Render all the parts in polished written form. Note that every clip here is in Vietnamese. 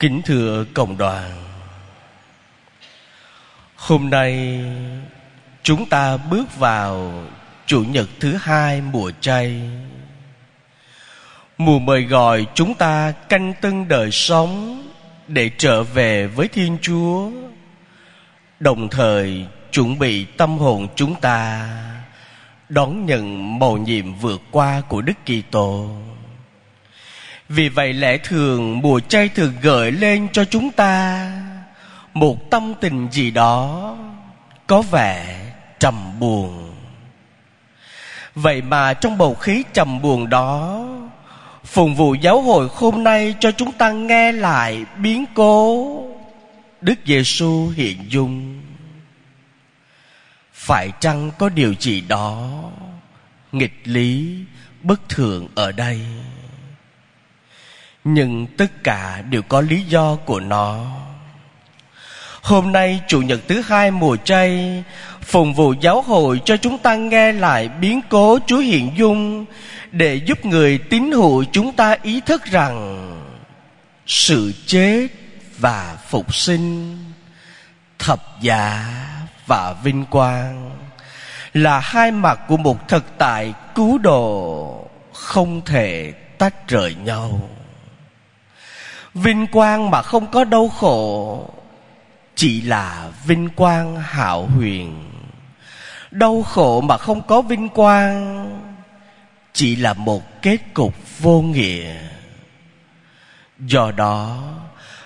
Kính thưa cộng đoàn, hôm nay chúng ta bước vào Chủ nhật thứ hai mùa chay. Mùa mời gọi chúng ta canh tân đời sống để trở về với Thiên Chúa, đồng thời chuẩn bị tâm hồn chúng ta đón nhận mầu nhiệm vượt qua của Đức Kitô. Vì vậy lẽ thường mùa chay thường gợi lên cho chúng ta một tâm tình gì đó có vẻ trầm buồn. Vậy mà trong bầu khí trầm buồn đó, phụng vụ giáo hội hôm nay cho chúng ta nghe lại biến cố Đức Giêsu hiện dung. Phải chăng có điều gì đó nghịch lý, bất thường ở đây? Nhưng tất cả đều có lý do của nó. Hôm nay Chủ nhật thứ hai mùa chay, phụng vụ giáo hội cho chúng ta nghe lại biến cố Chúa hiện dung để giúp người tín hữu chúng ta ý thức rằng sự chết và phục sinh, thập giá và vinh quang là hai mặt của một thực tại cứu độ không thể tách rời nhau. Vinh quang mà không có đau khổ chỉ là vinh quang hão huyền. Đau khổ mà không có vinh quang chỉ là một kết cục vô nghĩa. Do đó,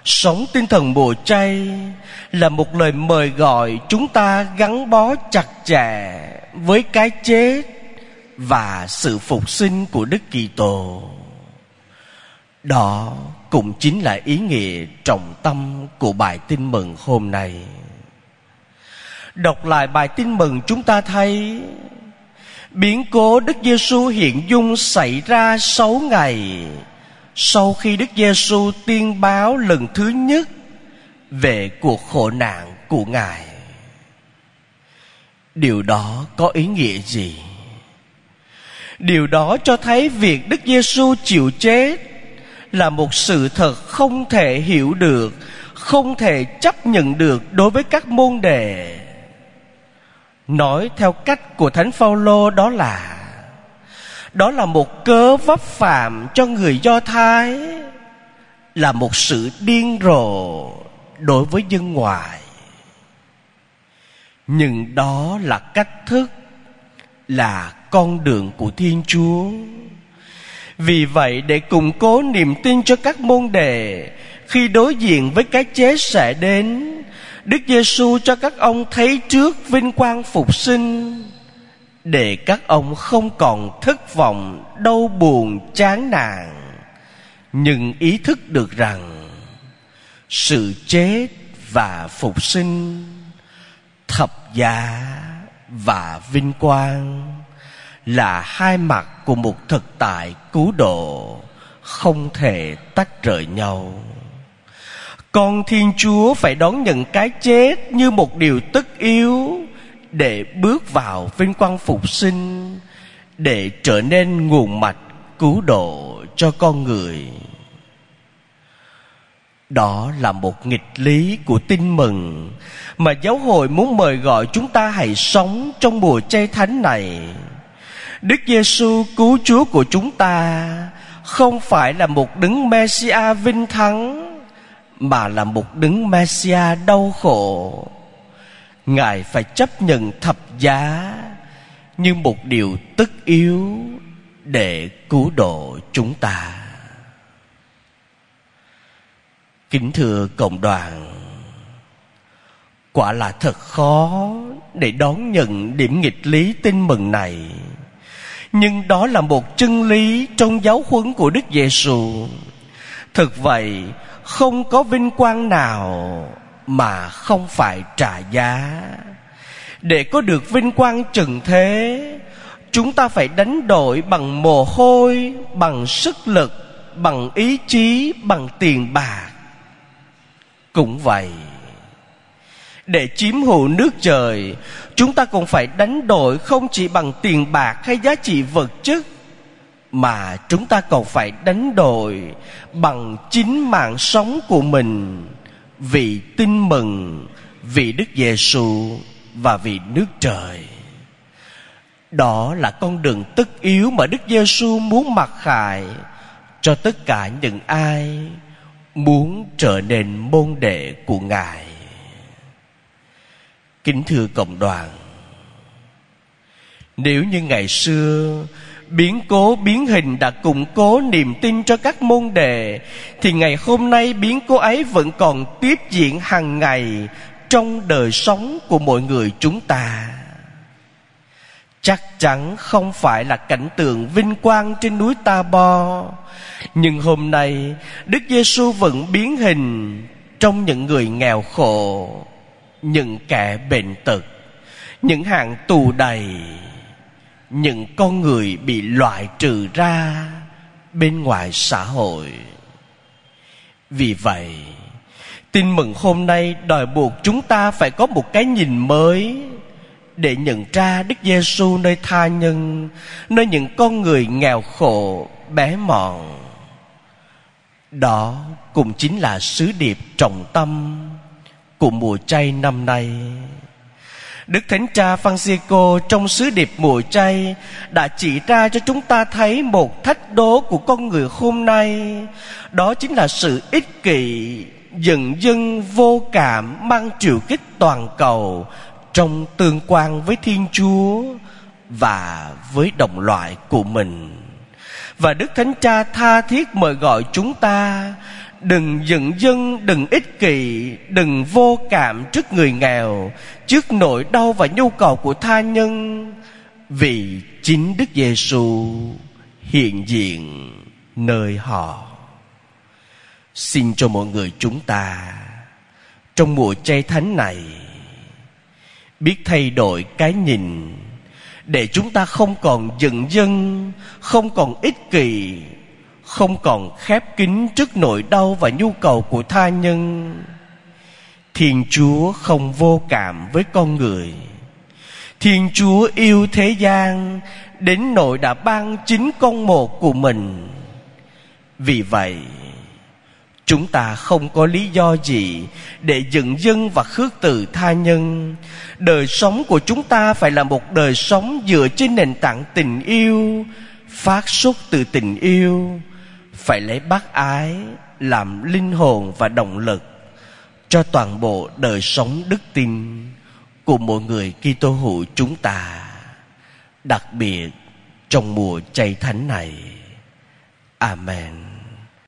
sống tinh thần mùa chay là một lời mời gọi chúng ta gắn bó chặt chẽ với cái chết và sự phục sinh của Đức Kitô. Đó cũng chính là ý nghĩa trọng tâm của bài tin mừng hôm nay. Đọc lại bài tin mừng, chúng ta thấy biến cố Đức Giêsu hiện dung xảy ra 6 ngày sau khi Đức Giêsu tiên báo lần thứ nhất về cuộc khổ nạn của Ngài. Điều đó có ý nghĩa gì? Điều đó cho thấy việc Đức Giêsu chịu chết là một sự thật không thể hiểu được, không thể chấp nhận được đối với các môn đệ. Nói theo cách của Thánh Phaolô, đó là một cớ vấp phạm cho người Do Thái, là một sự điên rồ đối với dân ngoại. Nhưng đó là cách thức, là con đường của Thiên Chúa. Vì vậy, để củng cố niềm tin cho các môn đệ khi đối diện với cái chết sẽ đến, Đức Giêsu cho các ông thấy trước vinh quang phục sinh để các ông không còn thất vọng, đau buồn, chán nản, nhưng ý thức được rằng sự chết và phục sinh, thập giá và vinh quang là hai mặt của một thực tại cứu độ không thể tách rời nhau. Con Thiên Chúa phải đón nhận cái chết như một điều tất yếu để bước vào vinh quang phục sinh, để trở nên nguồn mạch cứu độ cho con người. Đó là một nghịch lý của tin mừng mà giáo hội muốn mời gọi chúng ta hãy sống trong mùa chay thánh này. Đức Giêsu cứu Chúa của chúng ta không phải là một đấng Messiah vinh thắng, mà là một đấng Messiah đau khổ. Ngài phải chấp nhận thập giá như một điều tất yếu để cứu độ chúng ta. Kính thưa cộng đoàn, quả là thật khó để đón nhận điểm nghịch lý tin mừng này, nhưng đó là một chân lý trong giáo huấn của Đức Giêsu. Thực vậy, không có vinh quang nào mà không phải trả giá. Để có được vinh quang trần thế, chúng ta phải đánh đổi bằng mồ hôi, bằng sức lực, bằng ý chí, bằng tiền bạc. Cũng vậy, để chiếm hữu nước trời, chúng ta cũng phải đánh đổi không chỉ bằng tiền bạc hay giá trị vật chất, mà chúng ta còn phải đánh đổi bằng chính mạng sống của mình vì tin mừng, vì Đức Giêsu và vì nước trời. Đó là con đường tất yếu mà Đức Giêsu muốn mặc khải cho tất cả những ai muốn trở nên môn đệ của Ngài. Kính thưa cộng đoàn, nếu như ngày xưa biến cố biến hình đã củng cố niềm tin cho các môn đệ, thì ngày hôm nay biến cố ấy vẫn còn tiếp diễn hàng ngày trong đời sống của mọi người chúng ta. Chắc chắn không phải là cảnh tượng vinh quang trên núi Ta Bo, nhưng hôm nay Đức Giêsu vẫn biến hình trong những người nghèo khổ, những kẻ bệnh tật, những hạng tù đầy, những con người bị loại trừ ra bên ngoài xã hội. Vì vậy, tin mừng hôm nay đòi buộc chúng ta phải có một cái nhìn mới để nhận ra Đức Giêsu nơi tha nhân, nơi những con người nghèo khổ, bé mọn. Đó cũng chính là sứ điệp trọng tâm của mùa chay năm nay. Đức Thánh Cha Francisco trong sứ điệp mùa chay đã chỉ ra cho chúng ta thấy một thách đố của con người hôm nay. Đó chính là sự ích kỷ, dần dần vô cảm mang triều kích toàn cầu trong tương quan với Thiên Chúa và với đồng loại của mình. Và Đức Thánh Cha tha thiết mời gọi chúng ta đừng dửng dưng, đừng ích kỷ, đừng vô cảm trước người nghèo, trước nỗi đau và nhu cầu của tha nhân, vì chính Đức Giêsu hiện diện nơi họ. Xin cho mọi người chúng ta trong mùa chay thánh này biết thay đổi cái nhìn để chúng ta không còn dửng dưng, không còn ích kỷ, không còn khép kín trước nỗi đau và nhu cầu của tha nhân. Thiên Chúa không vô cảm với con người. Thiên Chúa yêu thế gian đến nỗi đã ban chính con một của mình. Vì vậy, chúng ta không có lý do gì để dửng dưng và khước từ tha nhân. Đời sống của chúng ta phải là một đời sống dựa trên nền tảng tình yêu, phát xuất từ tình yêu, phải lấy bác ái làm linh hồn và động lực cho toàn bộ đời sống đức tin của mọi người Kitô hữu chúng ta, đặc biệt trong mùa chay thánh này. Amen.